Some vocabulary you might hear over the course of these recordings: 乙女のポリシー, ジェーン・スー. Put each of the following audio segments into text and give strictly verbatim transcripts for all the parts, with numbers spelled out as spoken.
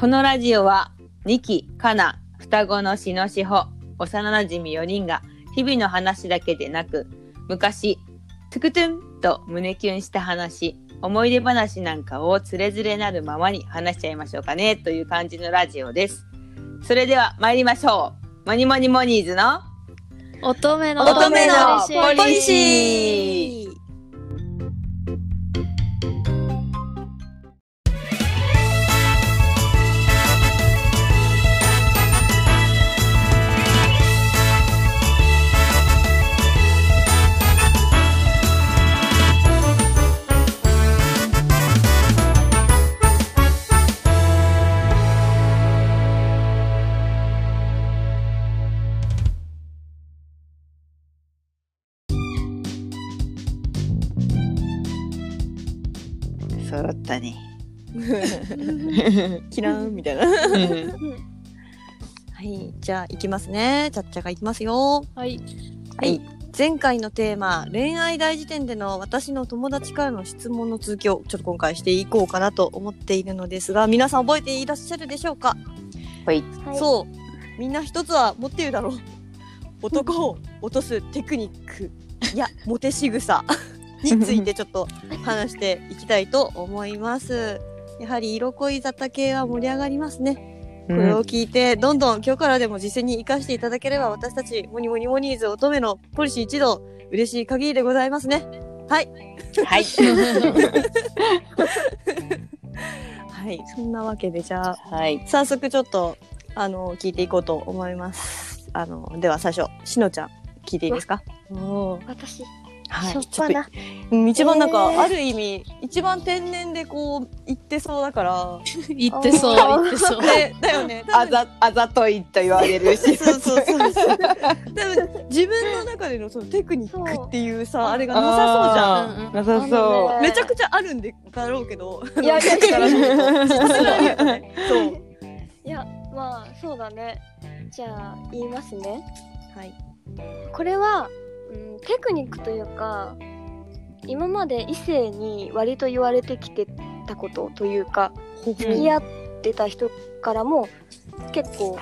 このラジオはにき、かな、双子のしのしほ、幼なじみよにんが日々の話だけでなく、昔トゥクトゥンと胸キュンした話、思い出話なんかをつれづれなるままに話しちゃいましょうかねという感じのラジオです。それでは参りましょう。モニモニモニーズの乙女のポリシー。揃ったね。キラーンみたいな。はい、じゃあ行きますね。ちゃっちゃが行きますよ。はい。はい。前回のテーマ、恋愛大辞典での私の友達からの質問の続きをちょっと今回していこうかなと思っているのですが、皆さん覚えていらっしゃるでしょうか？はい。そう、みんな一つは持っているだろう。男を落とすテクニックやモテ仕草。についてちょっと話していきたいと思います。やはり色恋沙汰系は盛り上がりますね。これを聞いて、どんどん今日からでも実践に活かしていただければ、私たちモニモニモニーズ乙女のポリシー一同嬉しい限りでございますね。はい。はい。はい。そんなわけでじゃあ、はい、早速ちょっとあの聞いていこうと思います。あのでは最初、しのちゃん聞いていいですか？お私。はい、しょっぱな一番なんか、えー、ある意味一番天然でこう言ってそうだから言ってそう言ってそうでだよね。あざあざといと言われるしそうそうそうそう多分自分の中でのそのテクニックっていうさあれがなさそうじゃん。なさそう、ね、めちゃくちゃあるんでだろうけどいや逆からそういやまあそうだね。じゃあ言いますね。はい。これはうん、テクニックというか今まで異性に割と言われてきてたことというか付き合ってた人からも結構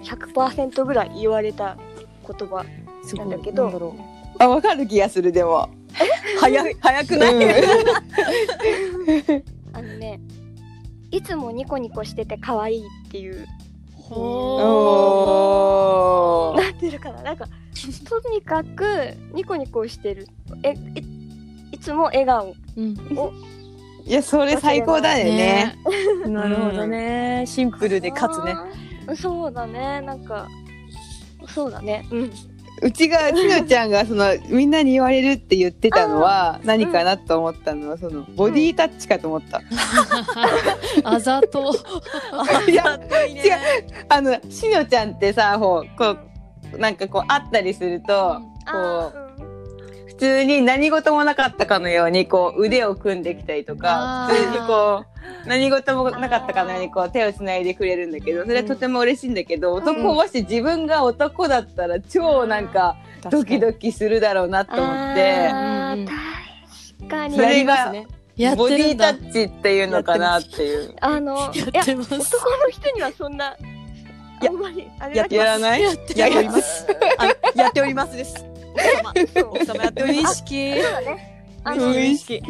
ひゃくパーセント ぐらい言われた言葉なんだけどだろうあ分かる気がする。でも早い早くない、うん、あのねいつもニコニコしてて可愛いっていうほーなんていうかななんかとにかくニコニコしてるえ い, いつも笑顔を、うん、いやそれ最高だよ ね, ねなるほどね、うん、シンプルでかつねそうだねなんかそうだね、うん、うちがしのちゃんがそのみんなに言われるって言ってたのは何かなと思ったのはそのボディタッチかと思った、うん、あざといや違うあのしのちゃんってさこうなんかこうあったりすると、うん、こう、うん、普通に何事もなかったかのようにこう腕を組んできたりとか普通にこう何事もなかったかのようにこう手をつないでくれるんだけどそれはとても嬉しいんだけど、うん、男もし自分が男だったら超なんかドキドキするだろうなと思って、うん、確かにそれがボディタッチっていうのかなっていうてあのいや男の人にはそんなや, あれやってやらないやっておりますやっておりますですお様やっております無意識無意識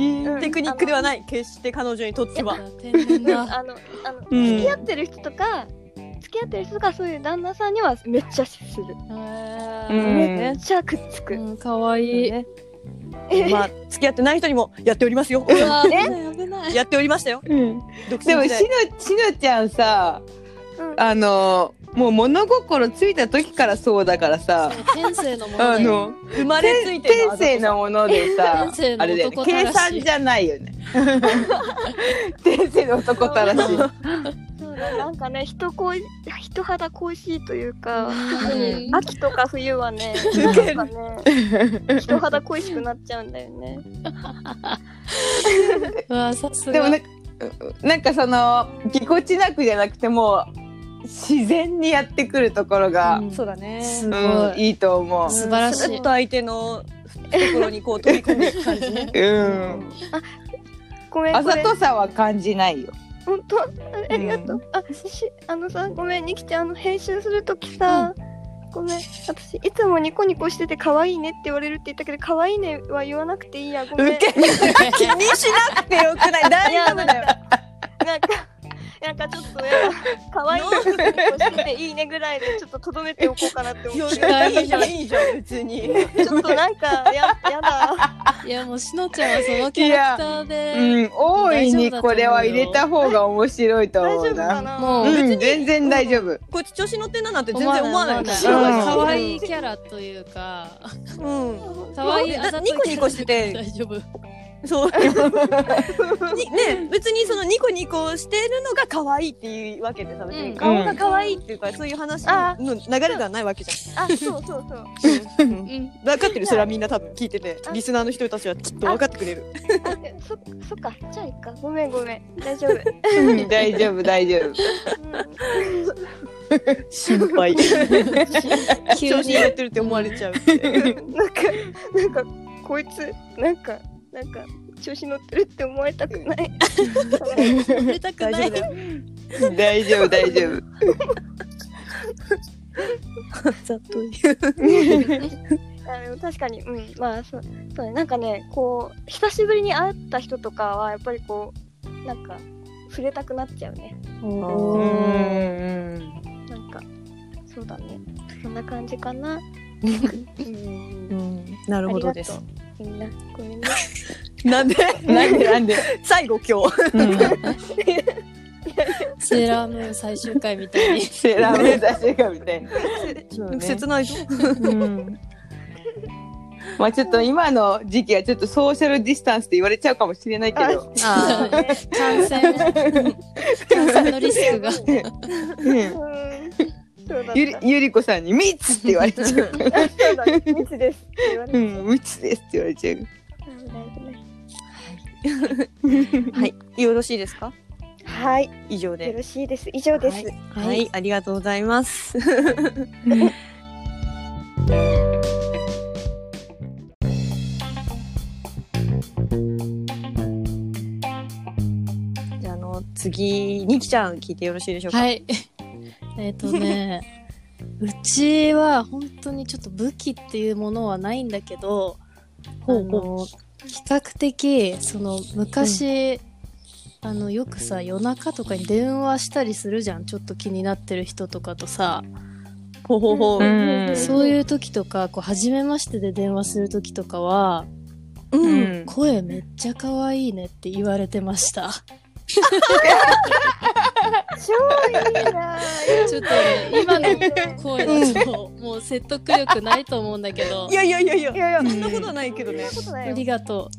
テクニックではない決して彼女にとっては天然だあのあの、うん、付き合ってる人とか付き合ってる人とかそういう旦那さんにはめっちゃする、うん、めっちゃくっつく、うん、かわいい、ねまあ、付き合ってない人にもやっておりますよやっておりましたよ、うん、でもしのちゃんさうん、あのもう物心ついた時からそうだからさ天性のもので生まれついて天性のものでさあれで計算じゃないよね天性の男たらしいそうだなんかね人こい人肌恋しいというか秋とか冬はねなんかね人肌恋しくなっちゃうんだよねうわさすがでもなんかなんかそのぎこちなくじゃなくても自然にやってくるところが、うん、そうだね、うん、いいと思う。素晴らしい。ずっと相手のところにこう飛び込んでいく感じね。うん。あ、ごめん。あざとさは感じないよ。本当ありがとう、うん、あしあのさごめんにきちゃんあの編集するときさ、うん、ごめん私いつもニコニコしてて可愛いねって言われるって言ったけど可愛いねは言わなくていいやごめん気にしなくてよくない大丈夫だよなんかなんかちょっと可愛いしてていいねぐらいでちょっととどめておこうかなって思っていいじゃんいいじゃん別にちょっとなんか や, やだいやもうしのちゃんはそのキャラクターで、うん、大いにこれは入れた方が面白いと思うな大丈夫かなもう、うん、全然大丈夫、うん、こっち調子乗ってんななんて全然思わない可愛、うん、い, いキャラというか可愛、うん、い, いあざといニコニコしてて大丈夫そうね、別にそのニコニコしてるのが可愛いっていうわけでさ、うん、顔が可愛いっていうか、うん、そういう話の流れではないわけじゃん。あ、そうそうそう。うんうん、分かってるそれはみんな多分聞いててリスナーの人たちはきっと分かってくれる。そ, そっかじゃあいいかごめんごめん大丈夫。うん、大丈夫大丈夫。うん、心配。調子に乗ってるって思われちゃうって。なんかなんかこいつなんか。なんか調子乗ってるって思われたくない思われたくない大丈夫大丈夫ざっという確かに、うん、まあそう、そうね、なんかねこう久しぶりに会った人とかはやっぱりこうなんか触れたくなっちゃうねうんなんかそうだねそんな感じかなうん、うん、なるほどですみんなごめんねなんでなんでなんで最後今日、うん、セーラームーン最終回みたいにセーラームーン最終回みたいに切ないぞ、うん、まあちょっと今の時期はちょっとソーシャルディスタンスって言われちゃうかもしれないけどああ、ね、感染感染のリスクがゆ り, ゆりこさんに密って言われちゃう密ですって言われちゃう、うん、密ですって言われちゃうはい、よろしいですかはい以上でよろしいです以上ですはい、はいはい、ありがとうございますじゃあ、あの次にきちゃん聞いてよろしいでしょうかはいえっとね、うちは本当にちょっと武器っていうものはないんだけど、ほうほう比較的その昔、うん、あのよくさ夜中とかに電話したりするじゃんちょっと気になってる人とかとさほうほうほう、うん、そういう時とかこう初めましてで電話する時とかは、うんうん、声めっちゃ可愛いねって言われてました超いいなちょっと、ね、今の声だと、うん、もう説得力ないと思うんだけどいやいやいやいやそんなことないけどねありがと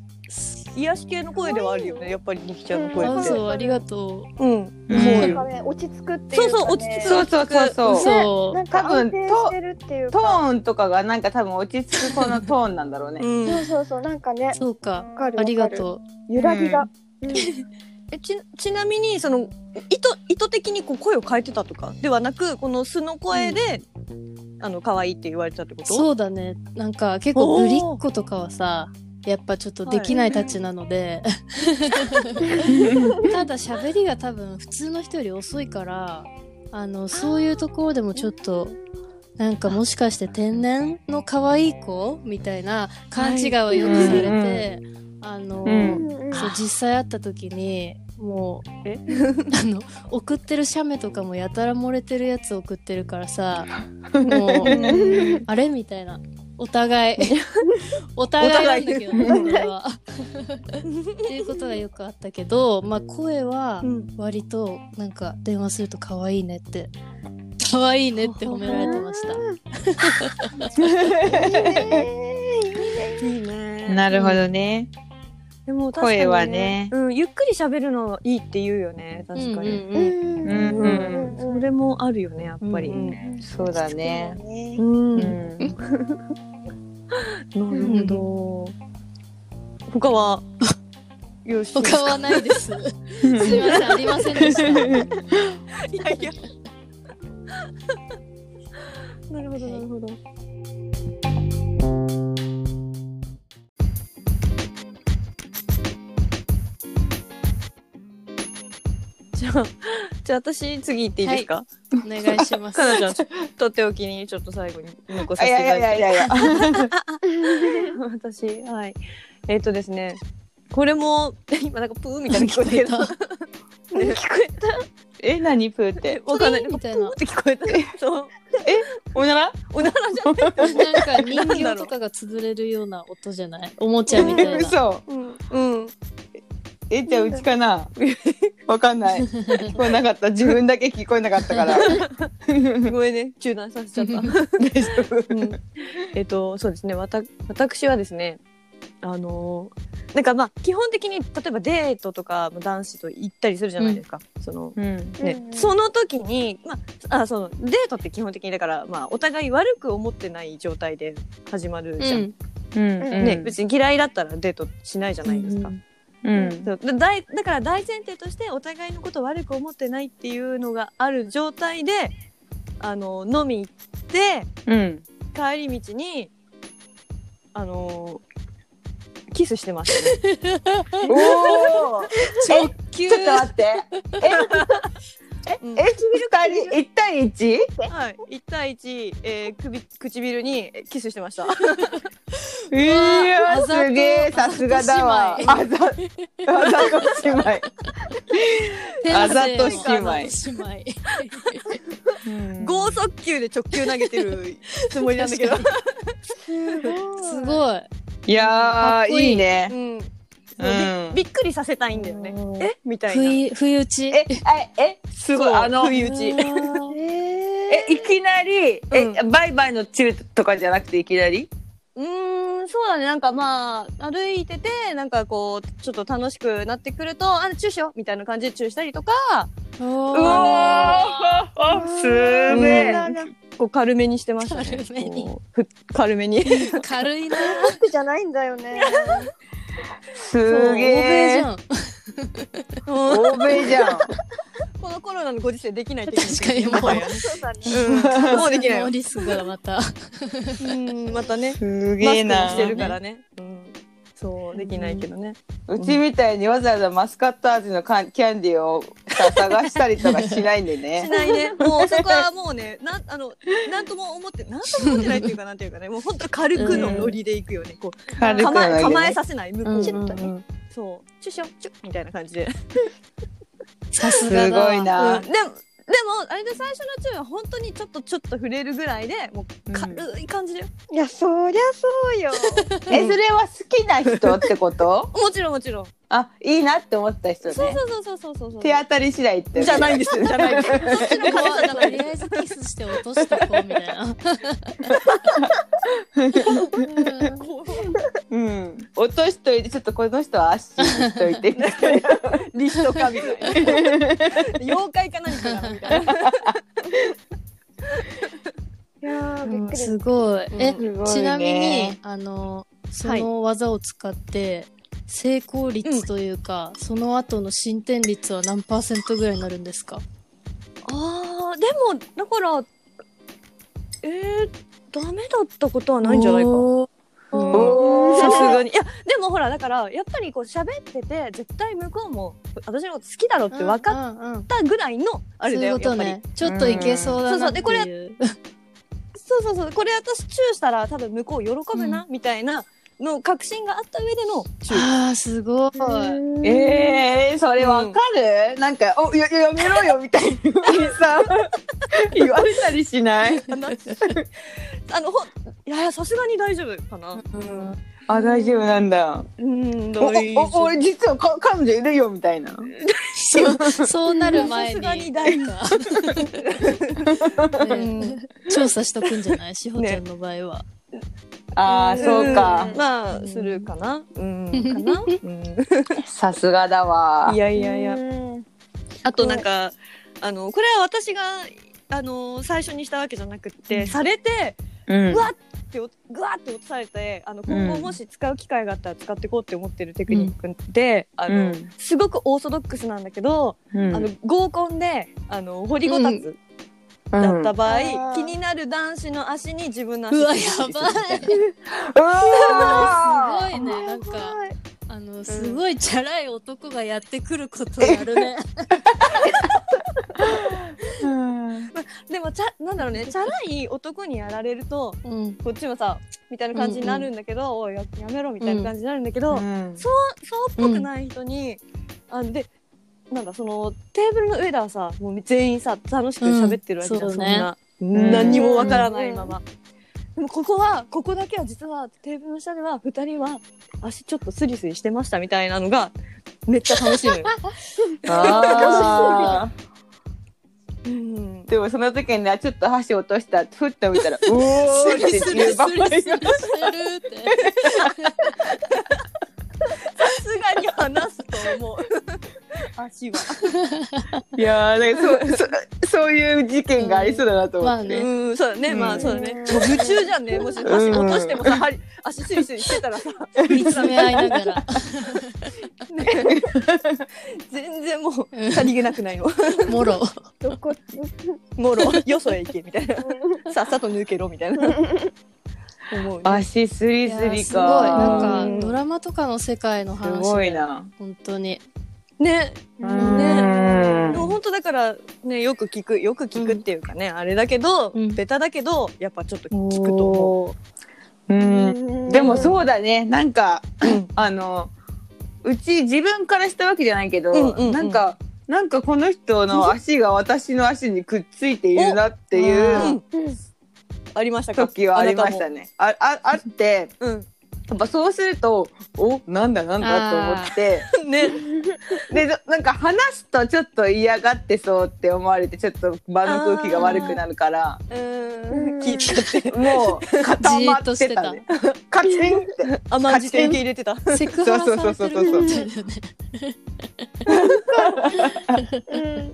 う癒し系の声ではあるよねやっぱりにきちゃんの声って、うん、そうありがとううんなんかね落ち着くっていうかねそうそう落ち着くそうそうそうそう、ね、なんか安定してるっていうかトーンとかがなんか多分落ち着くこのトーンなんだろうね、うん、そうそうそうなんかねそうかありがとう揺らぎが、うんうんえ ち, ちなみにその 意, 図意図的にこう声を変えてたとかではなくこの素の声で、うん、あの可愛いって言われたってことそうだねなんか結構ぶりっ子とかはさやっぱちょっとできないたちなので、はい、ただ喋りが多分普通の人より遅いからあのそういうところでもちょっとなんかもしかして天然の可愛い子みたいな勘違いをよくされて、はいうんうんあのうん、そう実際会った時にもうえあの送ってる写メとかもやたら漏れてるやつ送ってるからさもうあれみたいなお互いお互いなんだけどねこれはっていうことがよくあったけど、まあ、声は割となんか電話すると可愛いねって可愛いねって褒められてましたいいねなるほどね、うんでも確かにね、声はね、うん、ゆっくり喋るのいいって言うよね確かにそれもあるよねやっぱり、うんうん、そうだねうん、うん、なるほど他はよし他はないですすいませんありませんでしたいやいやなるほどなるほど、はいじゃあ、じゃあ私次行っていいですか、はい、お願いします。かなちゃん、とっておきにちょっと最後に残させていただいて。いやいやいやいや私、はい。えっとですね、これも、今なんかプーみたいな聞こえたけど。聞こえたえ、何プーって。わかんない。プーって聞こえた。そう。え、おならおならじゃないなんか人形とかが潰れるような音じゃないおもちゃみたいな。嘘。うん。うんえじゃあうちかなわかんない聞こえなかった自分だけ聞こえなかったからごめんね中断させちゃった大丈夫、うん、えっとそうですねわた私はですねあのー、なんかまあ基本的に例えばデートとか男子と行ったりするじゃないですか、うん そ, のうんね、その時に、まあ、あそのデートって基本的にだから、まあ、お互い悪く思ってない状態で始まるじゃん、うんねうん、別に嫌いだったらデートしないじゃないですか、うんうん、だ, だ, だから大前提としてお互いのことを悪く思ってないっていうのがある状態であの飲み行って、うん、帰り道にあのー、キスしてましたねおー直球ちょっと待ってええ、うん、え唇かりいち対 いち？ はいいち対いち、えー、首唇にキスしてましたいやすげえさすがだわあざと姉妹あざと姉妹剛速球で直球投げてるつもりなんだけどすごいすごいいや い, い, いいね、うんうん、び, びっくりさせたいんだよね。えみたいな。不意打ち。え、え、すごいあの不意打ち。えー、いきなり、うん、えバイバイのチューとかじゃなくていきなり？うーんそうだねなんかまあ歩いててなんかこうちょっと楽しくなってくるとあのチューしようみたいな感じでチューしたりとか。うわあすげえ。こう軽めにしてましたね。軽めに。軽めに。軽いな。僕じゃないんだよね。すげー欧米じゃんこのコロナのご時世できないって確かにもうもうできないよリスクがまたうんまたねすげーなマスクしてるからね、うん、そうできないけどね、うん、うちみたいにわざわざマスカット味のキャンディーを探したりとかしないんでねしないねもうそこはもうねなあのなんとも思ってなんとも思ってないっていうかなんていうかねもうほんと軽くのノリでいくよね、うん、こう軽くのノリでね、構え、構えさせない向こうちょっとね、うんうんうん、そうチュシュチュみたいな感じでさすがだすごいな、うん、でもでもあれで最初のチューは本当にちょっとちょっと触れるぐらいでもう軽い感じだよ、うん、いやそりゃそうよえそれは好きな人ってこともちろんもちろんあいいなって思った人ねそうそうそうそうそうそう手当たり次第ってじゃないんですよじゃないんですよそっちの子はとりあえずキスして落とした子みたいなうん落としといてちょっとこの人は足にしといてみたいなリストかみたいな妖怪か何かみたいないやびっくりすごいえ、うん、ちなみにあのその技を使って、はい成功率というか、うん、その後の進展率は何パーセントぐらいになるんですか？あー、でもだからえー、ダメだったことはないんじゃないか。さすがにいやでもほらだからやっぱりこう喋ってて絶対向こうも私のこと好きだろって分かったぐらいのあれだよ、うんうんうん、やっぱりちょっといけそうだなっていう。そうそう、で、これそうそうそうこれ私チューしたら多分向こう喜ぶな、うん、みたいな。の確信があった上でのチュー。あーすごい。えー、それわかる、うん、なんか、お、や、やめろよみたいにさ、言われたりしないあの、ほ、いや、さすがに大丈夫かな、うん、あ、大丈夫なんだ。うん、大丈夫。お、お、俺実はか彼女いるよみたいなそう、そうなる前にさすがに誰か、ね、調査しとくんじゃない？しほちゃんの場合は、ねあー、うん、そうか。まあ、うん、するかな。うん、かな。さすがだわ。いやいやいや。あとなんか、あの、これは私が、あの、最初にしたわけじゃなくって、うん、されて、うん、うわって、ぐわって落とされて、あの、今後もし使う機会があったら使っていこうって思ってるテクニックで、うん、あの、うん、すごくオーソドックスなんだけど、うん、あの、合コンで、あの、掘りごたつ。うんだった場合、うん、気になる男子の足に自分の足をする。うわ、やばい。すごいね。なんか、あの、すごいチャラい男がやってくることがあるね。うんま、でもちゃなんだろうねチャラい男にやられると、うん、こっちもさみたいな感じになるんだけど、うんうん、おいやめろみたいな感じになるんだけど、うんうん、そうそうっぽくない人に、うん、あでなんだそのテーブルの上ではさもう全員さ楽しく喋ってるわけじゃん、うん、そんな、うん、何もわからないまま、うんうん、でもここはここだけは実はテーブルの下ではふたりは足ちょっとスリスリしてましたみたいなのがめっちゃ楽しいのよあうん、でもその時にねちょっと箸落としたふっと見たらうおーっていうばっかりしてるってさすがに話すと思う足はいやーなんか そ, そ, そういう事件がありそうだなと思って、うんまあね、うんそうだね、うん、まあそうだね夢中じゃんねもし足落としてもさ、うん、足スリスリしてたらさ見つめ合いながらね、全然もうさりげなくないのもろどこもろよそへ行けみたいなさっさと抜けろみたいな思う、ね、足スリスリかすごいなんかドラマとかの世界の話すごいな本当にねうんねでも本当だからねよく聞くよく聞くっていうかね、うん、あれだけど、うん、ベタだけどやっぱちょっと聞くと思ううんでもそうだねなんか、うん、あのうち自分からしたわけじゃないけど、うんうんうん、なんかなんかこの人の足が私の足にくっついているなっていうありましたか時はありましたね あ, あ, あって、うん、やっぱそうするとおなんだなんだと思ってねでなんか話すとちょっと嫌がってそうって思われてちょっと場の空気が悪くなるから聞いちゃってもう固まってたねカチンって甘じて受け入れてたセクハラされてるみたいだよね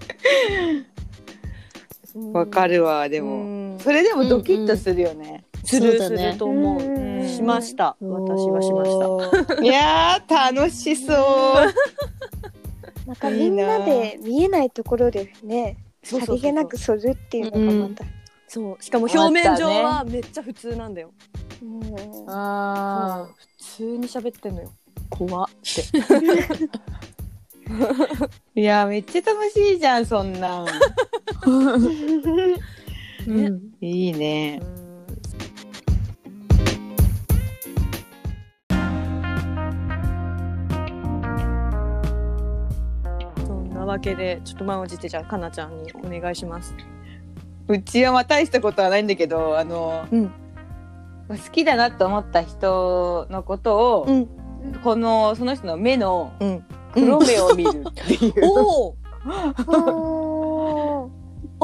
わかるわでもそれでもドキッとするよね、うんうん、するすると思う、うん、しました私はしましたいやー楽しそうなんかみんなで見えないところでねさりげなくそるっていうのがまた、うんそうしかも表面上はめっちゃ普通なんだよ、うん、あ普通に喋ってんのよ怖っていやめっちゃ楽しいじゃんそんなん、うん、いいね、うん、そんなわけでちょっと満を持してじゃあかなちゃんにお願いします。うちはまあ大したことはないんだけどあの、うん、好きだなと思った人のことを、うん、このその人の目の黒目を見るっていう、うん、お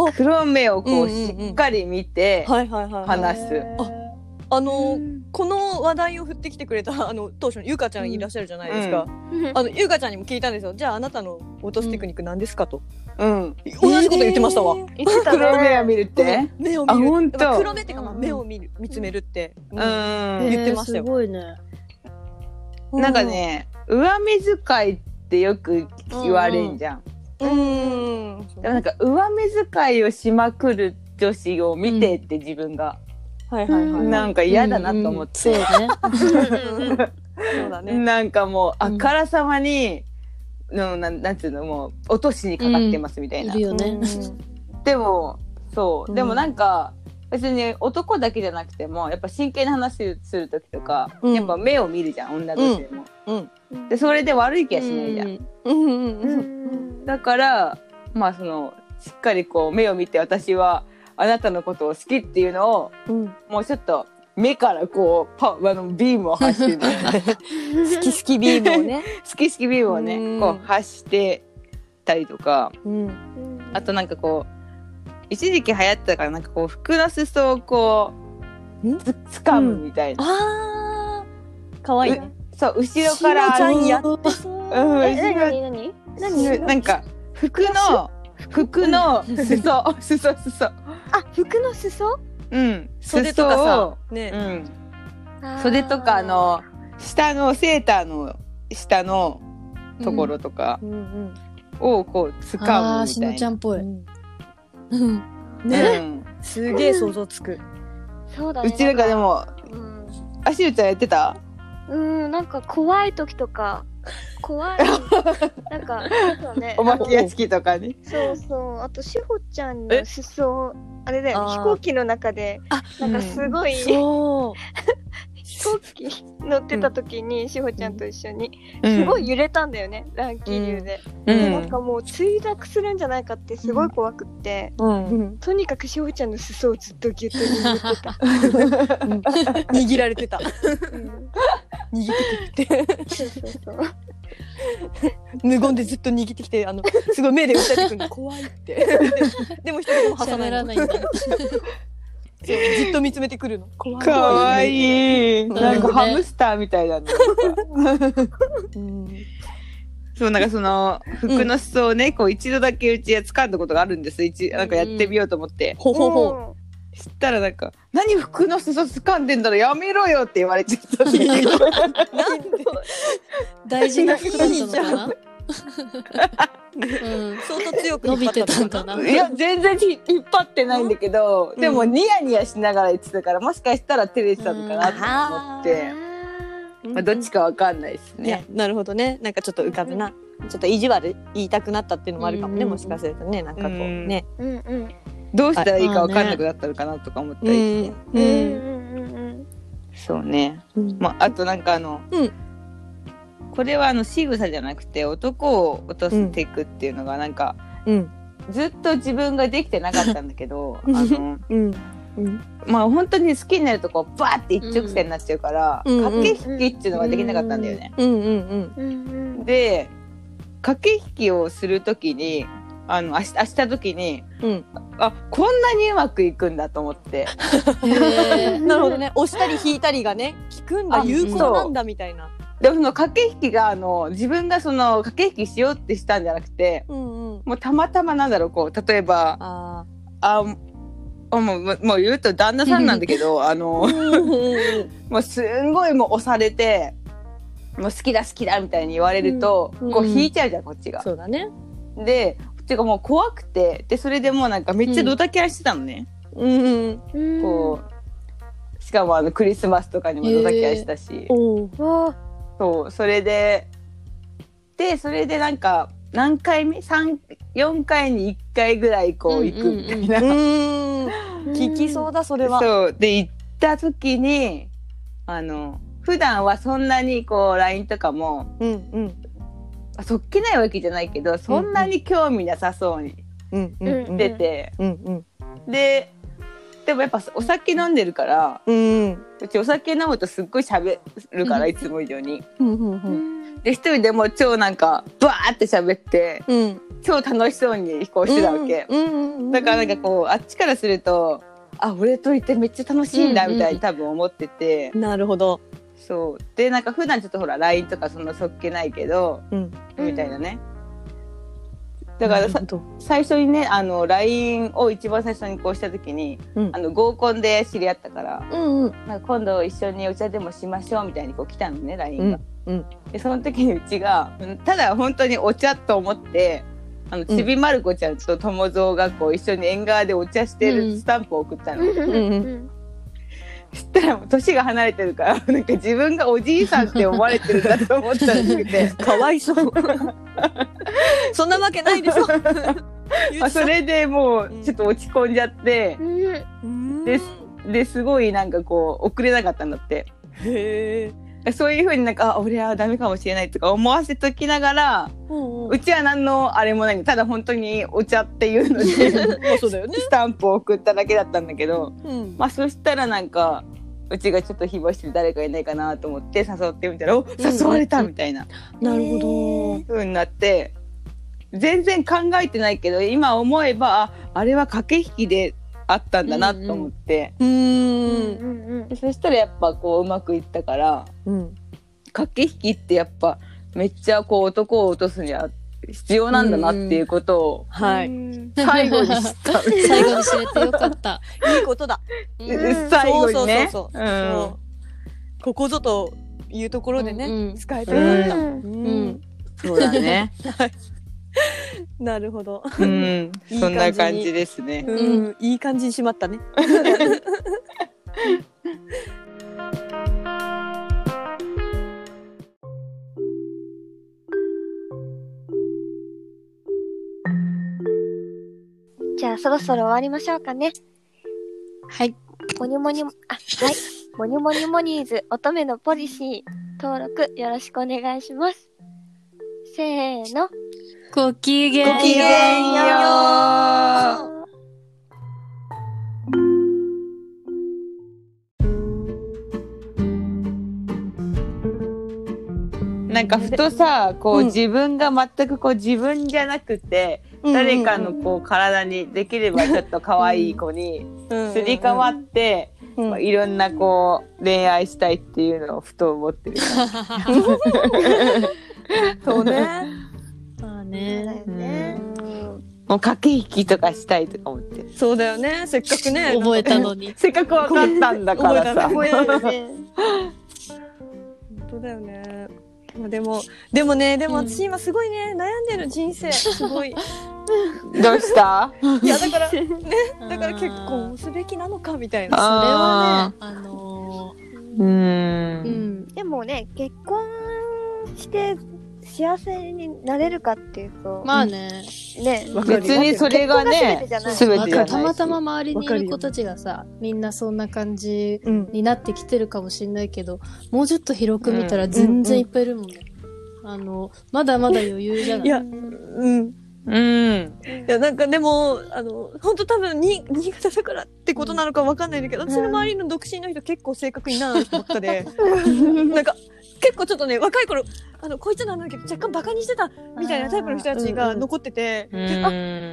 ー黒目をこうしっかり見て話す。あの、うん、この話題を振ってきてくれたあの当初のゆかちゃんいらっしゃるじゃないですか、うんうん、あのゆかちゃんにも聞いたんですよ。じゃああなたの落とすテクニック何ですかと、うん、同じこと言ってましたわ、えー、言ってたね。黒目を見るって目を見るあ本当、まあ、黒目ってかまあ目を見る、うん、見つめるって、うんうん、言ってましたよ、えー、すごいね。なんかね上目遣いってよく言われんじゃん、うんうん、でもなんか上目遣いをしまくる女子を見てって自分が、うんはいはいはい、なんか嫌だなと思って、なんかもうあからさまに、うん、な, なんていうのもう落としにかかってますみたいな、うんいるよね、でもそう、うん、でもなんか別に男だけじゃなくてもやっぱ真剣な話する時とか、うん、やっぱ目を見るじゃん女同士でも、うんうん、でそれで悪い気はしないじゃん、うんうんうん、だからまあそのしっかりこう目を見て私はあなたのことを好きっていうのを、うん、もうちょっと目からこうパあのビームを発してる好き好きビームをね好き好きビームをねこう発してたりとか、うん、あとなんかこう一時期流行ってたからなんかこう服の裾をこう掴むみたいな、うん、あーかわいいね。そう後ろからしのちゃんやってそう、うん、え何何何なんか服の服の裾、うん、裾裾あ服の裾うん袖とかさ、ねうん、袖とかの下のセーターの下のところとかをこう掴むみたいな、うんうん、しのちゃんっぽい、うんねうん、すげえ想像つく、うん、そうだね。うちなんかでも、うん、あしるちゃんやってたうんなんか怖い時とか怖いなんかそう、ね、お化け屋敷とかね。そうそう。あと志保ちゃんの失踪あれだよ、ね、飛行機の中でなんかすごい、うん、そう飛行機乗ってた時に志保、うん、ちゃんと一緒に、うん、すごい揺れたんだよね、乱気流で、うん、でなんかもう墜落するんじゃないかってすごい怖くって、うんうん、とにかく志保ちゃんの裾をずっとギュッと握ってた、うん、握られてた、うん、握ってきてそうそうそう無言でずっと握ってきて、あのすごい目で訴えてくるの怖いってで, でも一人も挟まらないんだじっと見つめてくるの。怖い。かわいい。なんかハムスターみたいだね。うん、そうなんかその服の裾をね、うん、こう一度だけうちは掴んだことがあるんです。一なんかやってみようと思って。うん、ほほほ。そしたらなんか何服の裾掴んでんだろやめろよって言われちゃった。なんで大事な服だったのかな。うん、相当強く引っ張ってたんだな。いや全然引っ張ってないんだけど、うん、でもニヤニヤしながら言ってたからもしかしたら照れてたのかなと思って、うん、まあ、どっちかわかんないですね。なるほどね。なんかちょっと浮かぶな、うん、ちょっと意地悪言いたくなったっていうのもあるかもね、うん、もしかするとね、なんかこうね、うんうん、どうしたらいいかわかんなくなったのかなとか思ったりして、うんうんうん、そうね、うん、まあ、あとなんかあの、うん、これはあの仕草じゃなくて男を落としていくっていうのがなんか、うん、ずっと自分ができてなかったんだけどあの、うんうん、まあ本当に好きになるとこうバーって一直線になっちゃうから、うん、駆け引きっていうのができなかったんだよね、うんうんうん、で駆け引きをするときにあのあしした時に、うん、あこんなにうまくいくんだと思ってなるほどね。押したり引いたりがね効くんだ、有効なんだみたいな。でもその駆け引きがあの自分がその駆け引きしようってしたんじゃなくて、うんうん、もうたまたまなんだろう、こう例えばああもう、もう言うと旦那さんなんだけどあのもうすんごいもう押されてもう好きだ好きだみたいに言われると、うんうん、こう引いちゃうじゃんこっちが。そうだね。でこっちがもう怖くて、でそれでもうなんかめっちゃドタキャンしてたのね、うんうんうん、こうしかもあのクリスマスとかにもドタキャンしたし、えーそう、それで、で、それでなんか何回目さん よんかいにいっかいぐらいこう行くみたいな、うんうん、うん聞きそうだそれは。そうで行った時にあの普段はそんなにこう ライン とかも、うんうん、そっけないわけじゃないけどそんなに興味なさそうに出て、ででもやっぱお酒飲んでるから、うん、うちお酒飲むとすっごい喋るから、うん、いつも以上に、うん、で一人でもう超なんかバーって喋って、うん、超楽しそうに飛行してたわけ、うん、だからなんかこうあっちからするとあ俺といてめっちゃ楽しいんだみたいに多分思ってて、うんうん、なるほど。そうでなんか普段ちょっとほら ライン とかそんなそっけないけど、うん、みたいなね。だからさ最初にねあの ライン を一番最初にこうした時に、うん、あの合コンで知り合ったから、うんうん、なんか今度一緒にお茶でもしましょうみたいにこう来たのね ライン が、うんうん、でその時にうちがただ本当にお茶と思ってあのちびまる子ちゃんと友蔵がこう一緒に縁側でお茶してるスタンプを送ったの、うんうん、そしたらもう年が離れてるからなんか自分がおじいさんって思われてるんだと思ったらしくてかわいそうそんなわけないでしょあそれでもうちょっと落ち込んじゃって、うん、で, ですごいなんかこう遅れなかったんだって。へー、そういう風になんかあ俺はダメかもしれないとか思わせときながら、うんうん、うちは何のあれもない、ただ本当にお茶っていうのでそうだよ、ね、スタンプを送っただけだったんだけど、うん、まあそしたらなんかうちがちょっと誹謗して誰かいないかなと思って誘ってみたらお誘われたみたいな、うんうん、なるほど風になって全然考えてないけど今思えば あ, あれは駆け引きであったんだなと思って、うんうん、そしたらやっぱこううまくいったから、うん、駆け引きってやっぱめっちゃこう男を落とすには必要なんだなっていうことを、はい、最後に知った最後に知れてよかったいいことだ、うん、最後にねここぞというところでね、うんうん、使えてよかった、うんうんうん、そうだねなるほど、うん、いいそんな感じですね、うんうん、いい感じにしまったねじゃあそろそろ終わりましょうかね。はい。モニモニあはいモニモニモニーズ乙女のポリシー登録よろしくお願いします。せーの。ごきげんよう。ごきげんよう。なんかふとさこう、うん、自分が全くこう自分じゃなくて、うん、誰かのこう体にできればちょっと可愛い子にすり替わって、うんうんまあ、いろんなこう恋愛したいっていうのをふと思ってるそうねそうね、うんもう駆け引きとかしたいとか思ってる。そうだよねせっかくね覚えたのにせっかく分かったんだからさ覚えたのに本当だよねでもでもねでも私今すごいね、うん、悩んでる人生すごいどうしたいやだからねだから結婚すべきなのかみたいなそれはねあのー、うーん、うん、でもね結婚して幸せになれるかっていうとまあねね別にそれがね全てじゃないたまたま周りにいる子たちがさみんなそんな感じになってきてるかもしれないけど、うん、もうちょっと広く見たら全然いっぱいいるもんね、うん、あのまだまだ余裕じゃないいやうんうんいやなんかでもあの本当多分に新潟だからってことなのか分かんないんだけど、うん、私の周りの独身の人結構正確になるばっかでなんか結構ちょっとね若い頃あのこいつなんだけど若干バカにしてたみたいなタイプの人たちが残ってて、うんうん、あ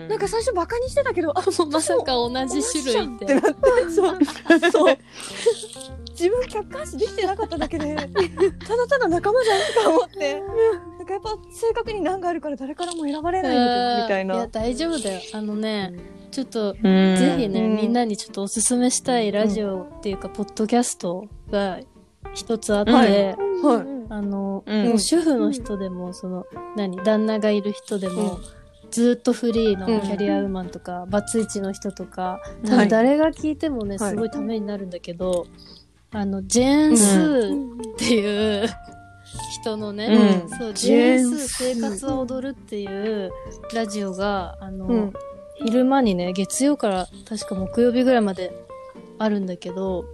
なんか最初バカにしてたけどあもうまさか同じ種類ってなってそうそう自分客観視できてなかっただけでただただ仲間じゃないか思ってなんかやっぱ正確に難があるから誰からも選ばれないみたいないや大丈夫だよあのねちょっとぜひねみんなにちょっとおすすめしたいラジオっていうか、うん、ポッドキャストが一つあって、はいはいあのうん、もう主婦の人でもその何旦那がいる人でも、うん、ずっとフリーのキャリアウーマンとか、うん、バツイチの人とか多分誰が聞いてもね、はい、すごいためになるんだけど、はい、あのジェーン・スーっていう、うん、人のね、うん、そうジェーン・スー生活は踊るっていうラジオがあの、うん、昼間にね月曜から確か木曜日ぐらいまであるんだけど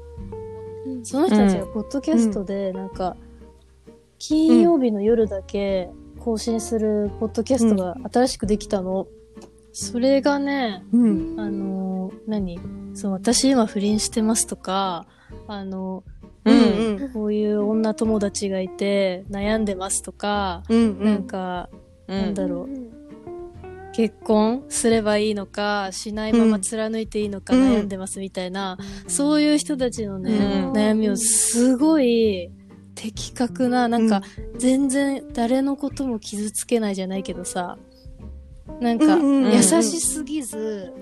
その人たちがポッドキャストでなんか、うん金曜日の夜だけ更新するポッドキャストが新しくできたの。うん、それがね、うん、あの何、そう私今不倫してますとか、あの、うんうん、こういう女友達がいて悩んでますとか、うんうん、なんか、うん、なんだろう、うん、結婚すればいいのかしないまま貫いていいのか悩んでますみたいな、うん、そういう人たちのね、うん、悩みをすごい。的確ななんか全然誰のことも傷つけないじゃないけどさなんか優しすぎず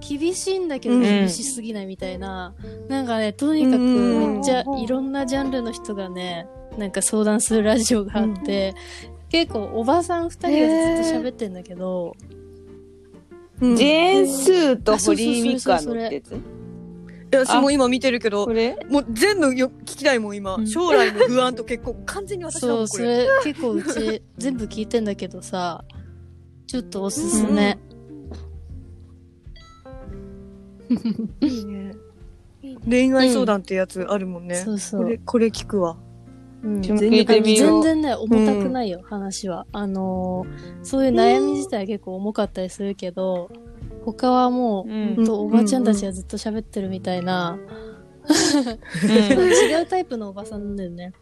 厳しいんだけど厳しすぎないみたいななんかねとにかくめっちゃいろんなジャンルの人がねなんか相談するラジオがあって結構おばさんふたりがずっと喋ってんだけど、えー、ジェーンスーとホリーミカのってやつ私も今見てるけど、もう全部よ聞きたいもん今、うん、将来の不安と結構完全に私のもこれ。そう、それ結構うち全部聞いてんだけどさ、ちょっとおすすめ。うん、いいね。恋愛相談ってやつあるもんね。うん、そうそうこれこれ聞くわ。うん、全然ね重たくないよ、うん、話は。あのー、そういう悩み自体は結構重かったりするけど。他はもう、うん、とおばちゃんたちがずっと喋ってるみたいな、うん、違うタイプのおばさんなんだよね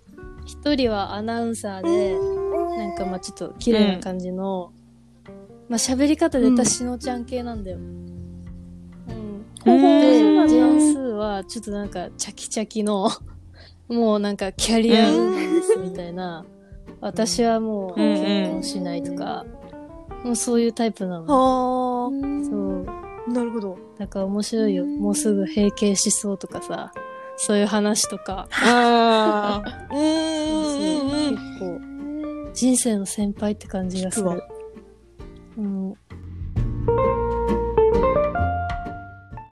一人はアナウンサーでなんかまあちょっと綺麗な感じの、うん、まあ喋り方で言ったらしのちゃん系なんだよ、うんうん、でジェーンスーはちょっとなんかチャキチャキのもうなんかキャリアですみたいな、うん、私はもう結婚しないとか、うん、もうそういうタイプなの、ね、はそうなるほど。なんか面白いよ。もうすぐ閉経しそうとかさ、そういう話とか。ああ。うんうんうん。結構人生の先輩って感じがする。